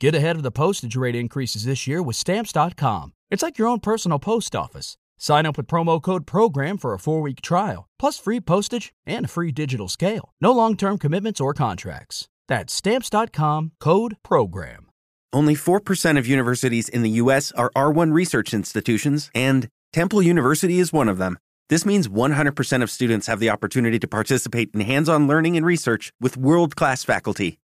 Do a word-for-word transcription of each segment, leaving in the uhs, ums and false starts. Get ahead of the postage rate increases this year with Stamps dot com. It's like your own personal post office. Sign up with promo code PROGRAM for a four-week trial, plus free postage and a free digital scale. No long-term commitments or contracts. That's Stamps dot com, code PROGRAM. Only four percent of universities in the U S are R one research institutions, and Temple University is one of them. This means one hundred percent of students have the opportunity to participate in hands-on learning and research with world-class faculty.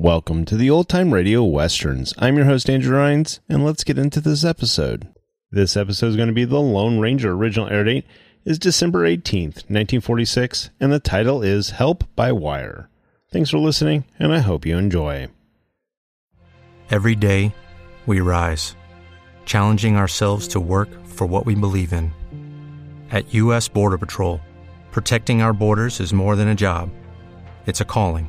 Welcome to the Old Time Radio Westerns. I'm your host, Andrew Rhynes, and let's get into this episode. This episode is going to be The Lone Ranger. Original air date is December eighteenth, nineteen forty-six, and the title is Help by Wire. Thanks for listening, and I hope you enjoy. Every day, we rise, challenging ourselves to work for what we believe in. At U S Border Patrol, protecting our borders is more than a job. It's a calling.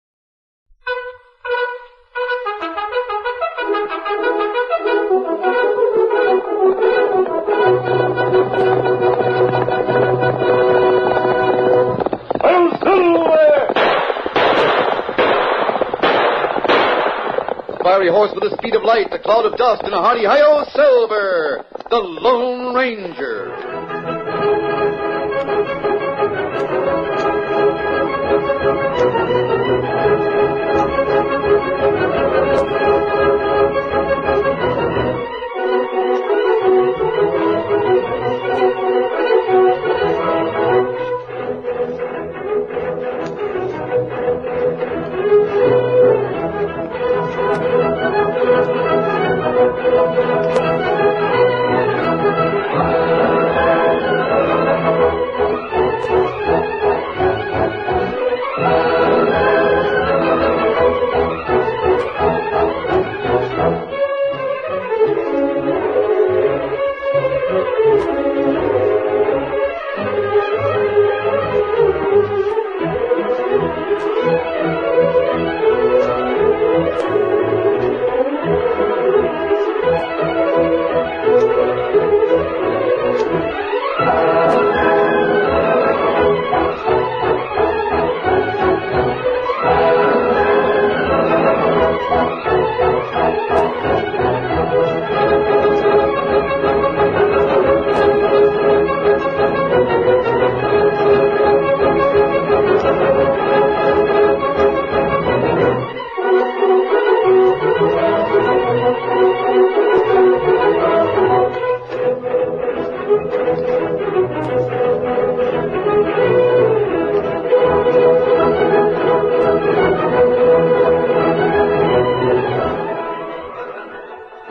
El Silver! Fiery horse with the speed of light, a cloud of dust, and a hearty hi-yo, Silver, the Lone Ranger.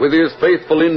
With his faithful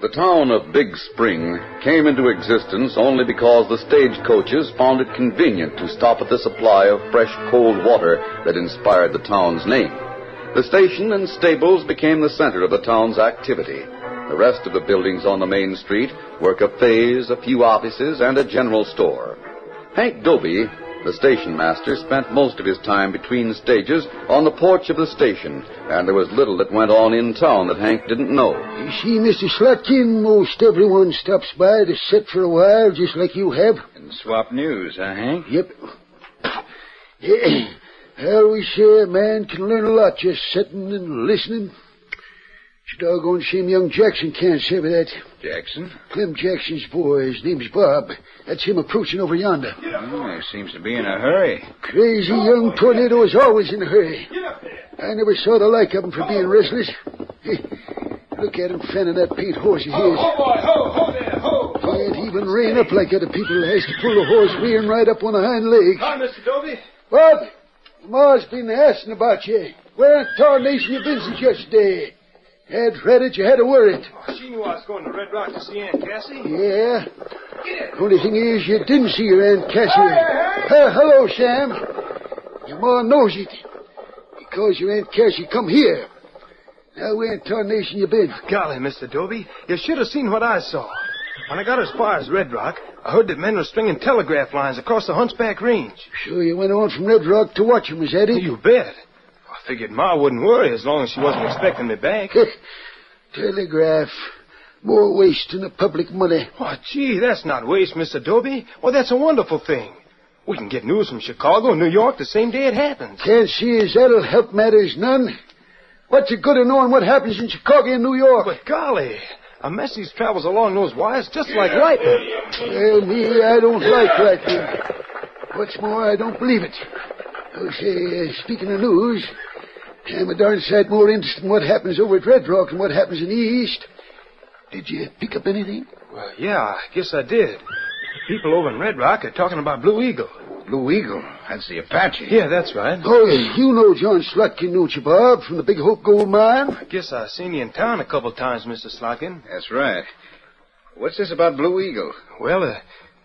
The town of Big Spring came into existence only because the stagecoaches found it convenient to stop at the supply of fresh cold water that inspired the town's name. The station and stables became the center of the town's activity. The rest of the buildings on the main street were cafes, a few offices, and a general store. Hank Doby, the station master, spent most of his time between stages on the porch of the station, and there was little that went on in town that Hank didn't know. You see, Mister Slotkin, most everyone stops by to sit for a while, just like you have. And swap news, huh, Hank? Yep. I always say a man can learn a lot just sitting and listening. It's doggone shame young Jackson can't say that. Jackson? Clem Jackson's boy. His name's Bob. That's him approaching over yonder. Oh, he seems to be in a hurry. Crazy young tornado is always in a hurry. I never saw the like of him for being restless. Hey, look at him fanning that paint horse of his. Oh, boy, ho, ho there, ho. Can't even rein up like other people. Has to pull the horse rearing right up on the hind legs. Hi, Mister Doby. Bob, Ma's been asking about you. Where in tarnation you been since yesterday? Had read it, you had to worry it. Oh, she knew I was going to Red Rock to see Aunt Cassie. Yeah. Get it. Only thing is, you didn't see your Aunt Cassie. Hey, hey. Uh, hello, Sam. Your ma knows it. Because your Aunt Cassie come here. Now, where in tarnation you been? Golly, Mister Doby, you should have seen what I saw. When I got as far as Red Rock, I heard that men were stringing telegraph lines across the Huntsback Range. Sure, you went on from Red Rock to watch them, is that it? You bet. I figured Ma wouldn't worry as long as she wasn't expecting me back. Telegraph. More wasting of public money. Oh, gee, that's not waste, Mister Doby. Well, that's a wonderful thing. We can get news from Chicago and New York the same day it happens. Can't see as that'll help matters none. What's the good of knowing what happens in Chicago and New York? But golly, a message travels along those wires just like lightning. Well, me, I don't like lightning. What's more, I don't believe it. Oh, say, uh, speaking of news, I'm a darn sight more interested in what happens over at Red Rock than what happens in the East. Did you pick up anything? Well, yeah, I guess I did. People over in Red Rock are talking about Blue Eagle. Blue Eagle? That's the Apache. Yeah, that's right. Oh, you know John Slotkin, don't you, Bob, from the Big Hook Gold Mine? I guess I seen you in town a couple times, Mister Slotkin. That's right. What's this about Blue Eagle? Well, uh,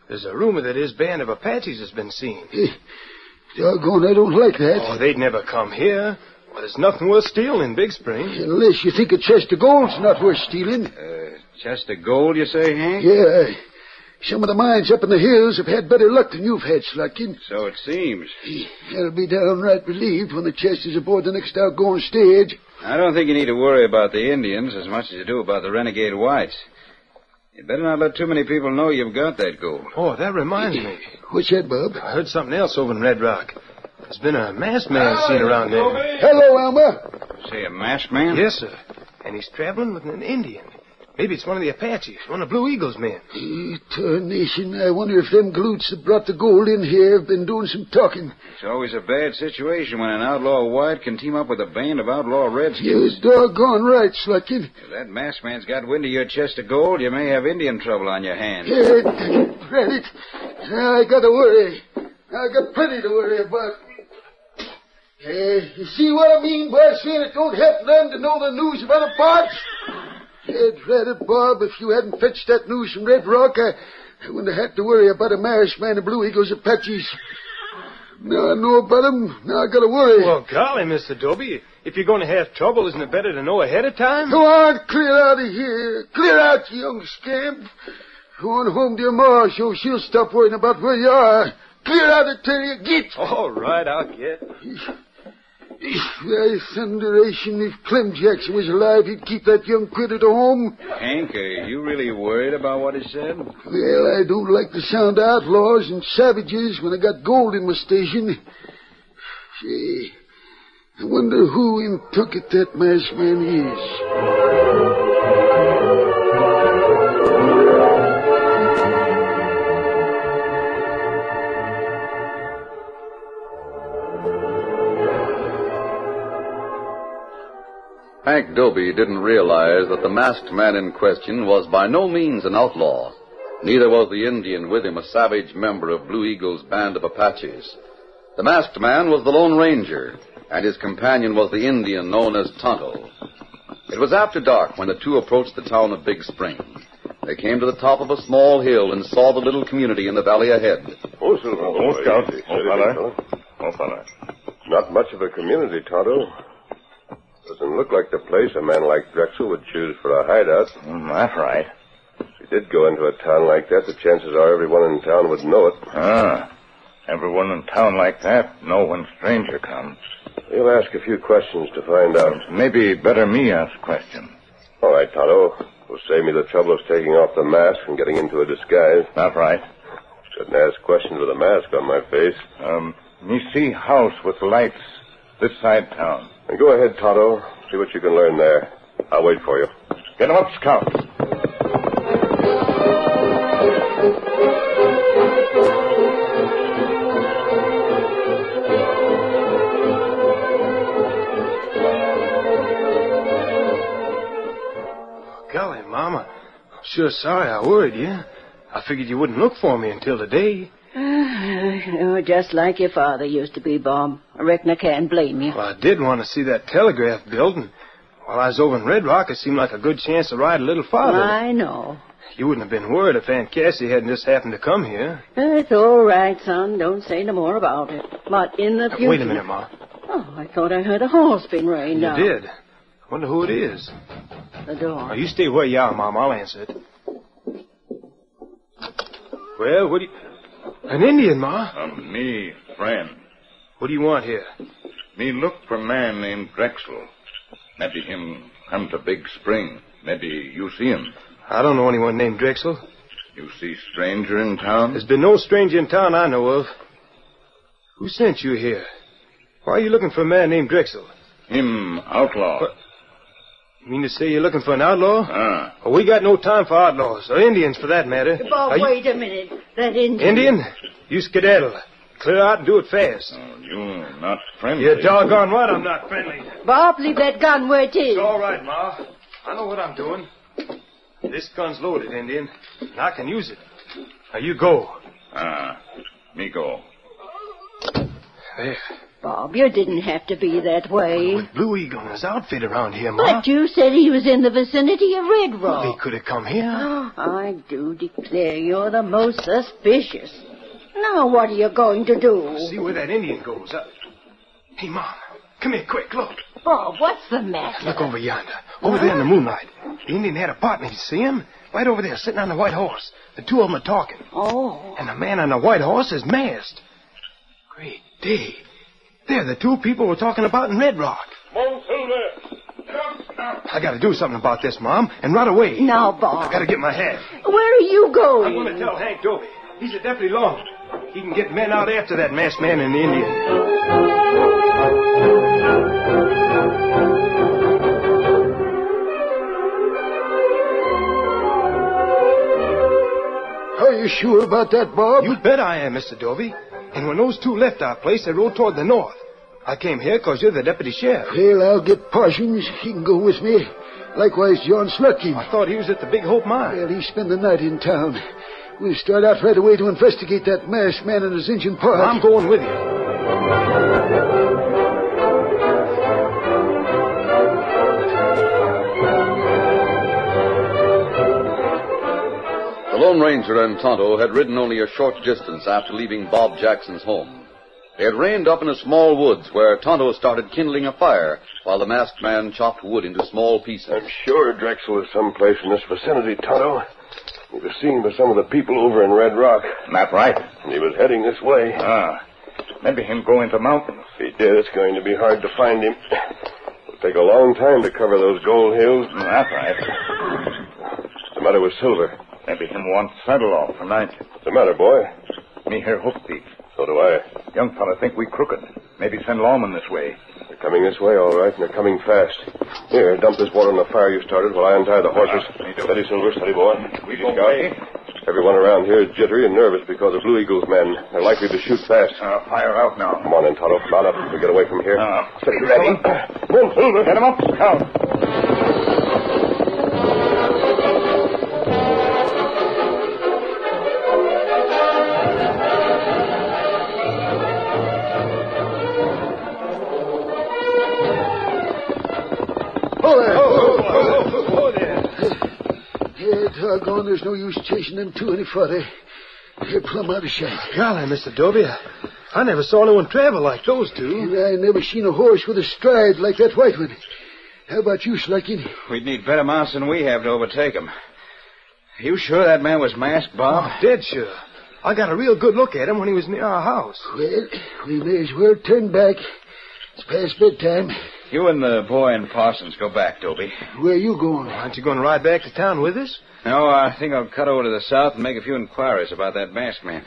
there's a rumor that his band of Apaches has been seen. Doggone, I don't like that. Oh, they'd never come here. Well, there's nothing worth stealing in Big Spring. Unless you think a chest of gold's not worth stealing. Uh, chest of gold, you say, Hank? Yeah. Some of the mines up in the hills have had better luck than you've had, Slotkin. So it seems. I'll be downright relieved when the chest is aboard the next outgoing stage. I don't think you need to worry about the Indians as much as you do about the renegade whites. You better not let too many people know you've got that gold. Oh, that reminds me. What's that, Bob? I heard something else over in Red Rock. There's been a masked man seen around there. Hello, Alma. Say, a masked man? Yes, sir. And he's traveling with an Indian. Maybe it's one of the Apaches, one of Blue Eagle's men. Tarnation, I wonder if them glutes that brought the gold in here have been doing some talking. It's always a bad situation when an outlaw white can team up with a band of outlaw redskins. You was doggone right, Slotkin. If that masked man's got wind of your chest of gold, you may have Indian trouble on your hands. Yeah, right. Now I gotta worry. I got plenty to worry about. Uh, you see what I mean by saying it don't help none to know the news of other parts? I'd rather, Bob, if you hadn't fetched that news from Red Rock, I, I wouldn't have had to worry about a masked man of Blue Eagle's Apaches. Now I know about them, now I gotta worry. Well, golly, Mister Doby, if you're going to have trouble, isn't it better to know ahead of time? Go on, clear out of here. Clear out, you young scamp. Go on home to your ma, so she'll stop worrying about where you are. Clear out until you get. All right, I'll get. Why, thunderation, if Clem Jackson was alive, he'd keep that young critter to home. Hank, are you really worried about what he said? Well, I don't like the sound of outlaws and savages when I got gold in my station. Say, I wonder who in Tucket that masked man is. Doby didn't realize that the masked man in question was by no means an outlaw. Neither was the Indian with him a savage member of Blue Eagle's band of Apaches. The masked man was the Lone Ranger, and his companion was the Indian known as Tonto. It was after dark when the two approached the town of Big Spring. They came to the top of a small hill and saw the little community in the valley ahead. Oh, Silver. Oh, Scout. Oh, fella. Oh, fella. Not much of a community, Tonto. Doesn't look like the place a man like Drexel would choose for a hideout. Mm, that's right. If he did go into a town like that, the chances are everyone in town would know it. Ah. Everyone in town like that know when a stranger comes. He'll ask a few questions to find out. Maybe better me ask questions. All right, Tonto. Will save me the trouble of taking off the mask and getting into a disguise. That's right. Shouldn't ask questions with a mask on my face. Um, me see house with lights this side town. And go ahead, Tonto. See what you can learn there. I'll wait for you. Get up, Scout. Mama, I'm sure sorry I worried you. I figured you wouldn't look for me until today. Uh, just like your father used to be, Bob. I reckon I can't blame you. Well, I did want to see that telegraph building. While I was over in Red Rock, it seemed like a good chance to ride a little farther. I know. You wouldn't have been worried if Aunt Cassie hadn't just happened to come here. It's all right, son. Don't say no more about it. But in the future... Wait a minute, Ma. Oh, I thought I heard a horse being reined you out. You did? I wonder who it is. The door. Oh, you stay where you are, Mom. I'll answer it. Well, what do you... An Indian, Ma? Uh, me, friend. What do you want here? Me look for a man named Drexel. Maybe him come to Big Spring. Maybe you see him. I don't know anyone named Drexel. You see stranger in town? There's been no stranger in town I know of. Who sent you here? Why are you looking for a man named Drexel? Him outlaw. What? You mean to say you're looking for an outlaw? Ah. Oh, we got no time for outlaws, or Indians for that matter. Bob, you... wait a minute. That Indian... Indian? You skedaddle. Clear out and do it fast. Oh, you're not friendly. You're doggone right I'm not friendly. Bob, leave that gun where it is. It's all right, Ma. I know what I'm doing. This gun's loaded, Indian, and I can use it. Now, you go. Ah, me go. There. Bob, you didn't have to be that way. With Blue Eagle and his outfit around here, Ma. But you said he was in the vicinity of Red Rock. Well, he could have come here. Oh, I do declare you're the most suspicious. Now what are you going to do? See where that Indian goes. Uh, hey, Mom, come here quick, look. Bob, what's the matter? Look over yonder. Over huh? there in the moonlight. The Indian had a partner, you see him? Right over there, sitting on the white horse. The two of them are talking. Oh. And the man on the white horse is masked. Great day. There, the two people we're talking about in Red Rock. Come, Silver. I got to do something about this, Mom, and right away. Now, Bob. I got to get my hat. Where are you going? I'm going to tell Hank Doby. He's a deputy lawman. He can get men out after that masked man and the Indian. Are you sure about that, Bob? You bet I am, Mister Doby. And when those two left our place, they rode toward the north. I came here because you're the deputy sheriff. Well, I'll get Parsons. He can go with me. Likewise, John Slotkin. I thought he was at the Big Hope Mine. Well, he spent the night in town. We'll start out right away to investigate that masked man and his engine part. I'm going with you. The Lone Ranger and Tonto had ridden only a short distance after leaving Bob Jackson's home. They had reined up in a small woods where Tonto started kindling a fire while the masked man chopped wood into small pieces. I'm sure Drexel is someplace in this vicinity, Tonto. He was seen by some of the people over in Red Rock. That's right. He was heading this way. Ah. Maybe him go into mountains. If he did, it's going to be hard to find him. It'll take a long time to cover those gold hills. That's right. What's the matter with Silver? Maybe him want saddle off tonight. What's the matter, boy? Me hear hoof beat. So do I. Young fella think we crooked. Maybe send lawmen this way. They're coming this way, all right, and they're coming fast. Here, dump this water on the fire you started while I untie the horses. Uh, steady, Silver, steady, boy. We just got everyone around here is jittery and nervous because of Blue Eagle's men. They're likely to shoot fast. Uh, fire out now. Come on in, Tonto. Mount up. We'll get away from here. Uh, steady, ready. Come on, Silver. Get him up. Out. doggone, there's no use chasing them two any further. They're plumb out of shape. Golly, Mister Doby, I never saw anyone travel like those two. And I never seen a horse with a stride like that white one. How about you, Slotkin? We'd need better mounts than we have to overtake him. Are you sure that man was masked, Bob? Oh, dead sure. I got a real good look at him when he was near our house. Well, we may as well turn back. It's past bedtime. You and the boy and Parsons go back, Doby. Where are you going? Aren't you going to ride back to town with us? No, I think I'll cut over to the south and make a few inquiries about that masked man.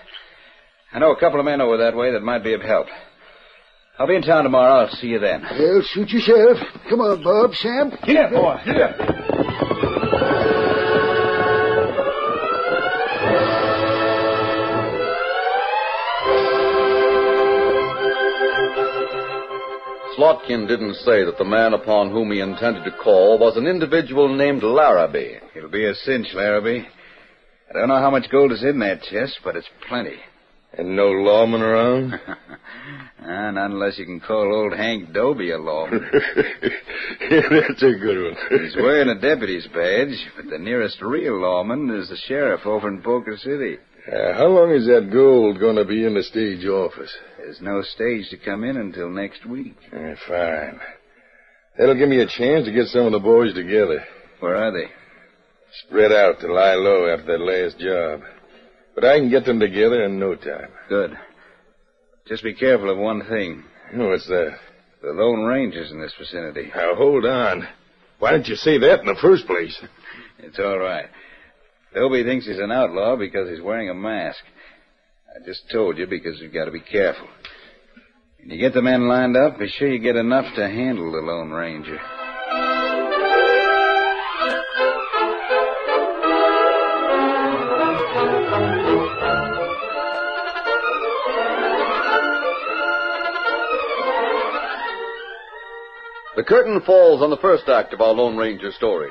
I know a couple of men over that way that might be of help. I'll be in town tomorrow. I'll see you then. Well, suit yourself. Come on, Bob, Sam. Get up, boy. Get up. Slotkin didn't say that the man upon whom he intended to call was an individual named Larrabee. It'll be a cinch, Larrabee. I don't know how much gold is in that chest, but it's plenty. And no lawman around? uh, not unless you can call old Hank Doby a lawman. Yeah, that's a good one. He's wearing a deputy's badge, but the nearest real lawman is the sheriff over in Poker City. Uh, how long is that gold going to be in the stage office? There's no stage to come in until next week. Uh, fine. That'll give me a chance to get some of the boys together. Where are they? Spread out to lie low after that last job. But I can get them together in no time. Good. Just be careful of one thing. What's that? The Lone Ranger's in this vicinity. Now, hold on. Why didn't you say that in the first place? It's all right. Doby thinks he's an outlaw because he's wearing a mask. I just told you because you've got to be careful. When you get the men lined up, be sure you get enough to handle the Lone Ranger. The curtain falls on the first act of our Lone Ranger story.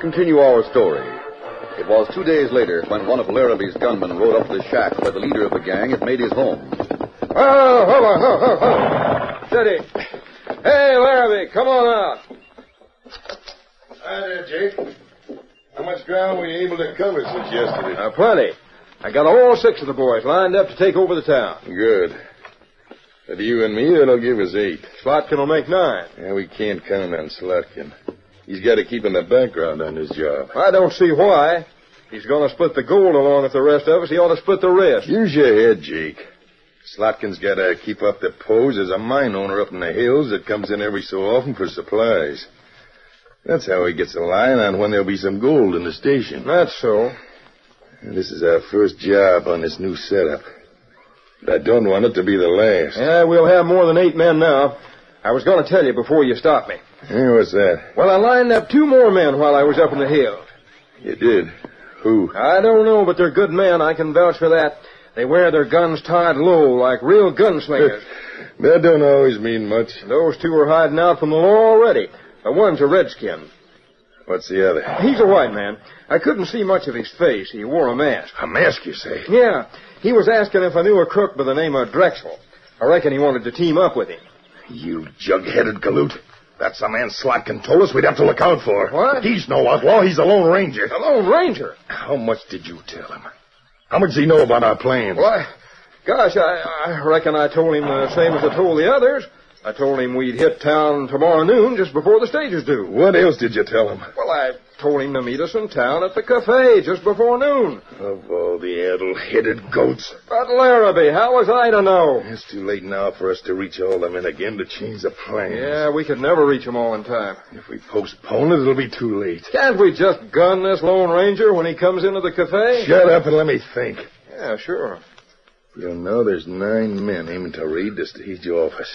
Continue our story. It was two days later when one of Larrabee's gunmen rode up to the shack where the leader of the gang had made his home. Oh, ho, ho, ho, ho. Steady. Hey, Larrabee, come on out. Hi there, Jake. How much ground were you able to cover since yesterday? Uh, plenty. I got all six of the boys lined up to take over the town. Good. But you and me, that'll give us eight. Slotkin will make nine. Yeah, we can't count on Slotkin. He's got to keep in the background on his job. I don't see why. He's going to split the gold along with the rest of us. He ought to split the rest. Use your head, Jake. Slotkin's got to keep up the pose as a mine owner up in the hills that comes in every so often for supplies. That's how he gets a line on when there'll be some gold in the station. That's so. This is our first job on this new setup. But I don't want it to be the last. Yeah, we'll have more than eight men now. I was going to tell you before you stopped me. Hey, what's that? Well, I lined up two more men while I was up in the hills. You did? Who? I don't know, but they're good men. I can vouch for that. They wear their guns tied low like real gunslingers. That don't always mean much. Those two are hiding out from the law already. The one's a redskin. What's the other? He's a white man. I couldn't see much of his face. He wore a mask. A mask, you say? Yeah. He was asking if I knew a crook by the name of Drexel. I reckon he wanted to team up with him. You jug-headed galoot. That's the man Slotkin told us we'd have to look out for. What? He's no outlaw. He's a Lone Ranger. A Lone Ranger? How much did you tell him? How much does he know about our plans? Why, gosh, I, I reckon I told him the same as I told the others. I told him we'd hit town tomorrow noon just before the stages do. What else did you tell him? Well, I told him to meet us in town at the cafe just before noon. Of all the addle-headed goats. But, Larrabee, how was I to know? It's too late now for us to reach all the men again to change the plans. Yeah, we could never reach them all in time. If we postpone it, it'll be too late. Can't we just gun this Lone Ranger when he comes into the cafe? Shut up and let me think. Yeah, sure. You'll know there's nine men aiming to raid the stage office.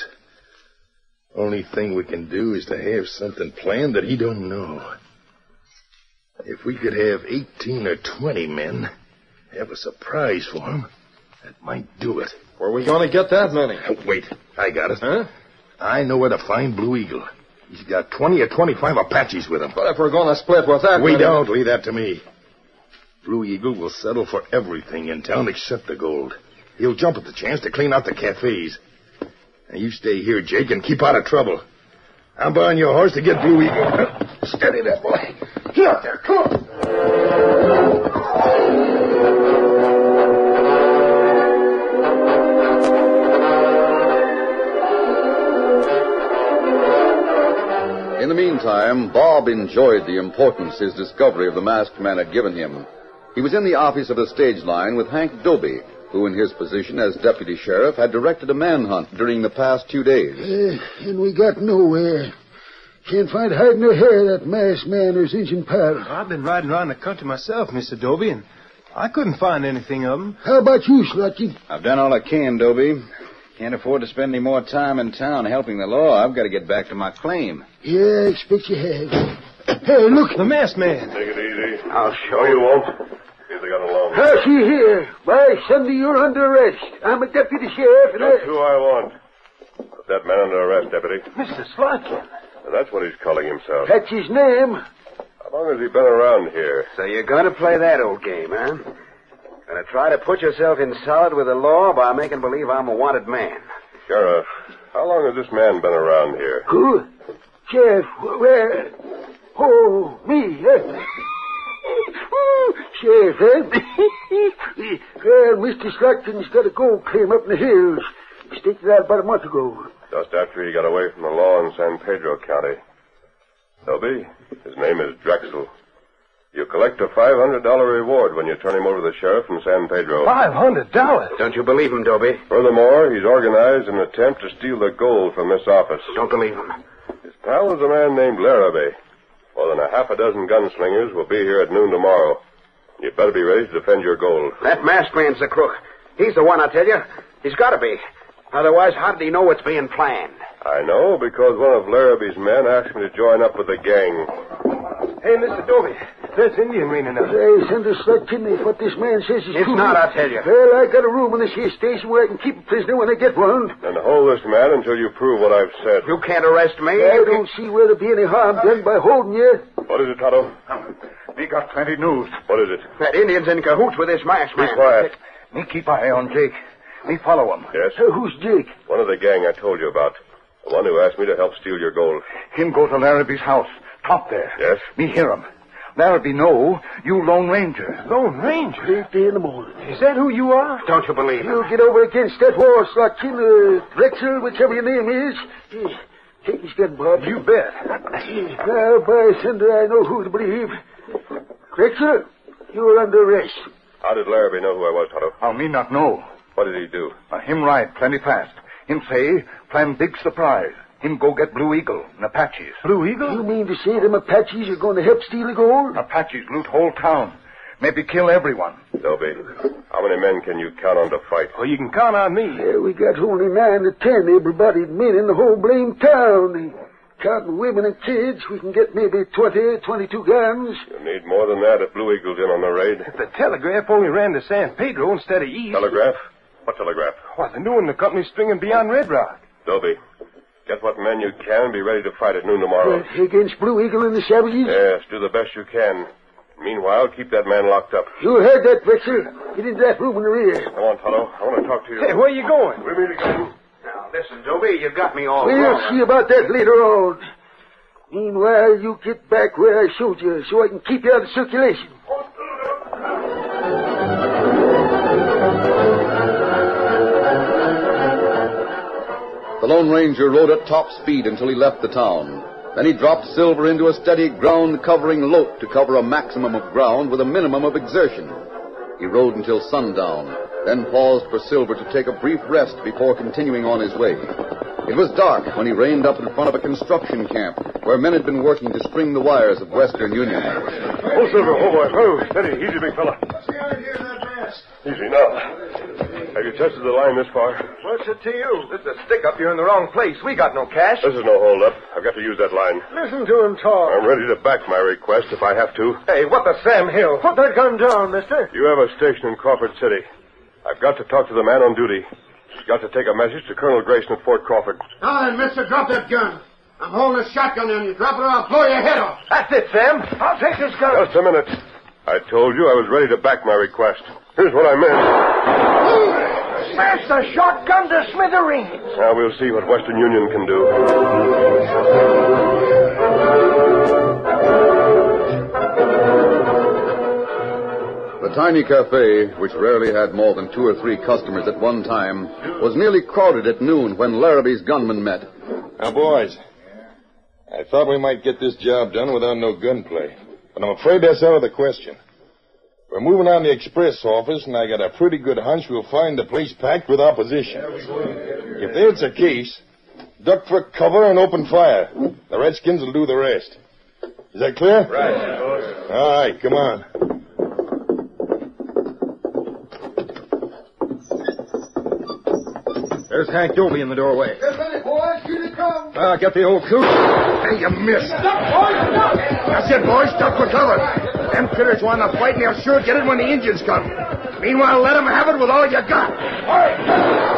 Only thing we can do is to have something planned that he don't know. If we could have eighteen or twenty men, have a surprise for him, that might do it. Where are we going to get that money? Wait, I got it. Huh? I know where to find Blue Eagle. He's got twenty or twenty-five Apaches with him. But if we're going to split with that... We money... don't. Leave that to me. Blue Eagle will settle for everything in town except the gold. He'll jump at the chance to clean out the cafes. Now, you stay here, Jake, and keep out of trouble. I'm buying your horse to get Blue Eagle. Steady that boy. Get out there. Come on. In the meantime, Bob enjoyed the importance his discovery of the masked man had given him. He was in the office of the stage line with Hank Doby, who in his position as deputy sheriff had directed a manhunt during the past two days. Uh, and we got nowhere. Can't find hide nor hair of that masked man or his engine pilot. Well, I've been riding around the country myself, Mister Doby, and I couldn't find anything of him. How about you, Slotkin? I've done all I can, Doby. Can't afford to spend any more time in town helping the law. I've got to get back to my claim. Yeah, I expect you have. Hey, look, the masked man. Take it easy. I'll show you, Walt. How's she here? Why, Sunday, you're under arrest. I'm a deputy sheriff, and that's I... who I want. Put that man under arrest, deputy. Mister Slotkin. And that's what he's calling himself. That's his name. How long has he been around here? So you're going to play that old game, huh? Going to try to put yourself in solid with the law by making believe I'm a wanted man. Sheriff, how long has this man been around here? Who? Sheriff, where? Oh, me, yes. Sheriff, eh? Well, Mister Slotkin's got a gold claim up in the hills. He staked it out about a month ago. Just after he got away from the law in San Pedro County. Toby, his name is Drexel. You collect a five hundred dollars reward when you turn him over to the sheriff from San Pedro. five hundred dollars? Don't you believe him, Toby? Furthermore, he's organized an attempt to steal the gold from this office. Don't believe him. His pal is a man named Larrabee. More than a half a dozen gunslingers will be here at noon tomorrow. You better be ready to defend your gold. That masked man's the crook. He's the one, I tell you. He's got to be. Otherwise, how did he know what's being planned? I know, because one of Larrabee's men asked me to join up with the gang. Hey, Mister Doby, that's Indian meaning. Hey, send us that kidney what this man says is true. It's not, I tell you. Well, I got a room in this here station where I can keep a prisoner when I get one. Then hold this man until you prove what I've said. You can't arrest me. I don't see where there'd be any harm done by holding you. What is it, Tonto? We got plenty news. What is it? That Indian's in cahoots with this masked man. Be quiet. Me keep eye on Jake. Me follow him. Yes? Uh, who's Jake? One of the gang I told you about. The one who asked me to help steal your gold. Him go to Larrabee's house. Top there. Yes? Me hear him. Larrabee know you Lone Ranger. Lone Ranger? Eight day in the morning. Is that who you are? Don't you believe him? You get over against that wall, Slotkin, uh, Drexel, whichever your name is. Take his gun, Bob. You bet. Now, by Cinder, I know who to believe. Drexel, you're under arrest. How did Larrabee know who I was, Tonto? How me not know. What did he do? Uh, him ride plenty fast. Him say, plan big surprise. Him go get Blue Eagle and Apaches. Blue Eagle? You mean to say them Apaches are going to help steal the gold? Apaches loot whole town. Maybe kill everyone. Doby, how many men can you count on to fight? Oh, you can count on me. Yeah, we got only nine to ten able-bodied men in the whole blamed town. Counting women and kids, we can get maybe twenty, twenty-two guns. You need more than that if Blue Eagle's in on the raid. If the telegraph only ran to San Pedro instead of east... Telegraph? What telegraph? Why, the new one the company's stringing beyond Red Rock. Doby, get what men you can and be ready to fight at noon tomorrow. Uh, against Blue Eagle and the savages? Yes, do the best you can. Meanwhile, keep that man locked up. You heard that, Drexel. Get into that room in the rear. Come on, Tonto. I want to talk to you. Hey, where are you going? We're meeting again. Now, listen, Doby, you got me all we'll wrong. We'll see about that later on. Meanwhile, you get back where I showed you so I can keep you out of circulation. The The Lone Ranger rode at top speed until he left the town. Then he dropped Silver into a steady ground-covering lope to cover a maximum of ground with a minimum of exertion. He rode until sundown, then paused for Silver to take a brief rest before continuing on his way. It was dark when he reined up in front of a construction camp where men had been working to string the wires of Western Union. Oh, Silver, oh, boy, oh, steady, easy, big fella. What's the idea of that mess? Easy now. Have you tested the line this far? What's it to you? This is a stick-up. You're in the wrong place. We got no cash. This is no hold-up. I've got to use that line. Listen to him talk. I'm ready to back my request if I have to. Hey, what the Sam Hill? Put that gun down, mister. You have a station in Crawford City. I've got to talk to the man on duty. He's got to take a message to Colonel Grayson at Fort Crawford. Now then, mister, drop that gun. I'm holding a shotgun on you. Drop it or I'll blow your head off. That's it, Sam. I'll take this gun. Just a minute. I told you I was ready to back my request. Here's what I meant. Smash the shotgun to smithereens. Now we'll see what Western Union can do. The tiny cafe, which rarely had more than two or three customers at one time, was nearly crowded at noon when Larrabee's gunmen met. Now, boys, I thought we might get this job done without no gunplay, but I'm afraid that's out of the question. We're moving on the express office, and I got a pretty good hunch we'll find the place packed with opposition. If that's the case, duck for cover and open fire. The Redskins will do the rest. Is that clear? Right, boys. All right, come on. There's Hank Doby in the doorway. There's any boys, you to come. Ah, uh, get the old coot. Hey, you missed. Duck, boys, duck. That's it, boys, duck for cover. Them critters want to fight, and they'll sure get it when the Indians come. Meanwhile, let them have it with all you got. All right.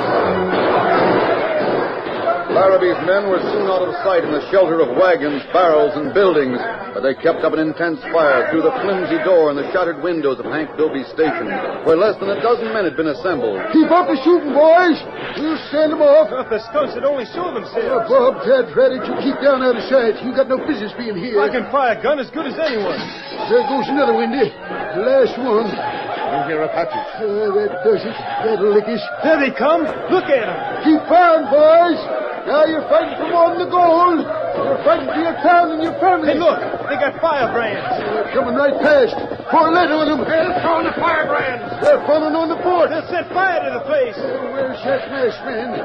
Larrabee's men were soon out of sight in the shelter of wagons, barrels, and buildings, but they kept up an intense fire through the flimsy door and the shattered windows of Hank Doby's station, where less than a dozen men had been assembled. Keep up the shooting, boys. We'll send them off. If the skunks had only shown themselves. Oh, Bob, Ted, Freddy, you keep down out of sight. You got no business being here. I can fire a gun as good as anyone. There goes another, Windy. The last one. You hear Apaches. Uh, that does it. That'll lick us. There they come. Look at them. Keep firing, boys. Now you're fighting for more than the gold. You're fighting for your town and your family. Hey, look. They got firebrands. They're coming right past. Pour a lead on them. They're throwing the firebrands. They're falling on the fort. They'll set fire to the place. Oh, where's that mess, man?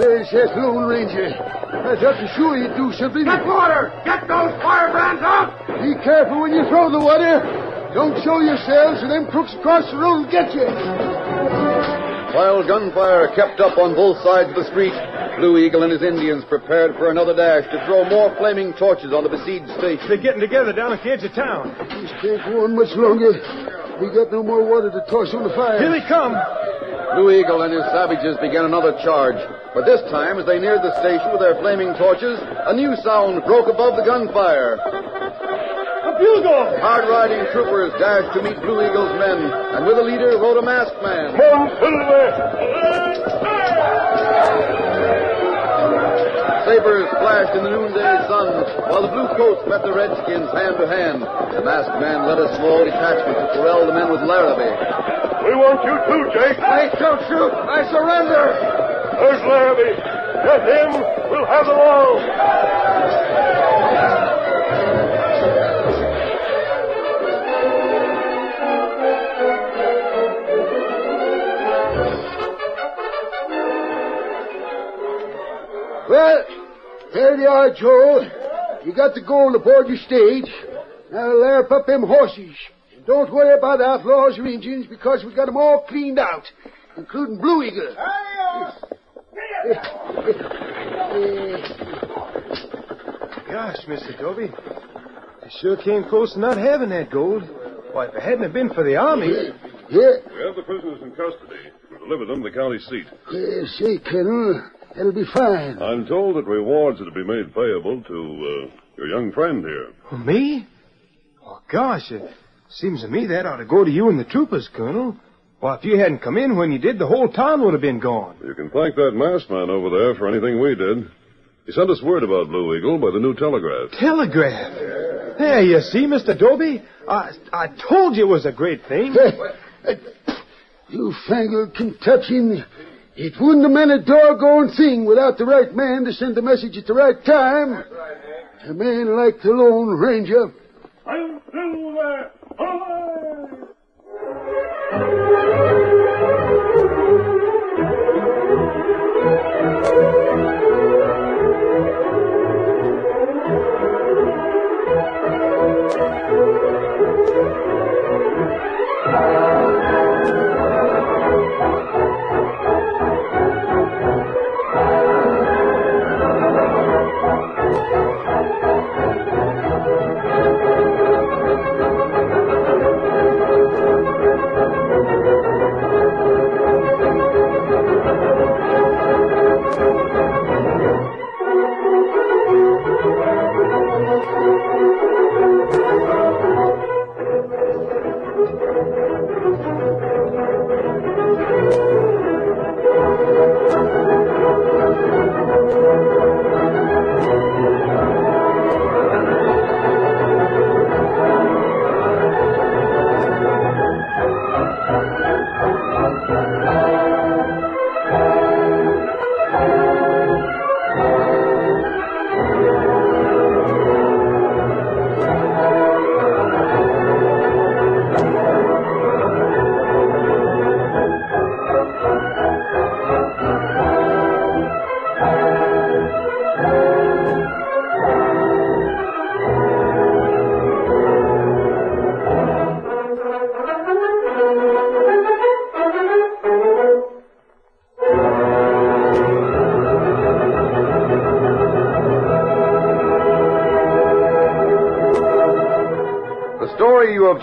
There's that Lone Ranger. I thought for sure he'd do something. Get water! Get those firebrands out! Be careful when you throw the water. Don't show yourselves, or them crooks across the road will get you. While gunfire kept up on both sides of the street, Blue Eagle and his Indians prepared for another dash to throw more flaming torches on the besieged station. They're getting together down at the edge of town. This can't go on much longer. We got no more water to toss on the fire. Here they come. Blue Eagle and his savages began another charge. But this time, as they neared the station with their flaming torches, a new sound broke above the gunfire. Bugle! Hard-riding troopers dashed to meet Blue Eagle's men, and with a leader rode a masked man. Sabers flashed in the noonday sun, while the blue coats met the Redskins hand to hand. The masked man led a small detachment to corral the men with Larrabee. We want you too, Jake. I don't shoot. I surrender. There's Larrabee. Get him. We'll have them all. Well, there they are, Joe. You got the gold aboard your stage. Now larp up them horses. And don't worry about outlaws or Indians, because we got them all cleaned out, including Blue Eagle. Gosh, Mister Doby, I sure came close to not having that gold. Why, if it hadn't been for the army... Yeah. We have the prisoners in custody. We'll deliver them to the county seat. Uh, say, Colonel... It'll be fine. I'm told that rewards are to be made payable to uh, your young friend here. Oh, me? Oh, gosh, it seems to me that ought to go to you and the troopers, Colonel. Well, if you hadn't come in when you did, the whole town would have been gone. You can thank that masked man over there for anything we did. He sent us word about Blue Eagle by the new telegraph. Telegraph? Yeah. There you see, Mister Doby. I, I told you it was a great thing. You fangled Kentuckian... It wouldn't have meant a doggone thing without the right man to send the message at the right time. That's right, Hank. A man like the Lone Ranger. I'm Silver! Have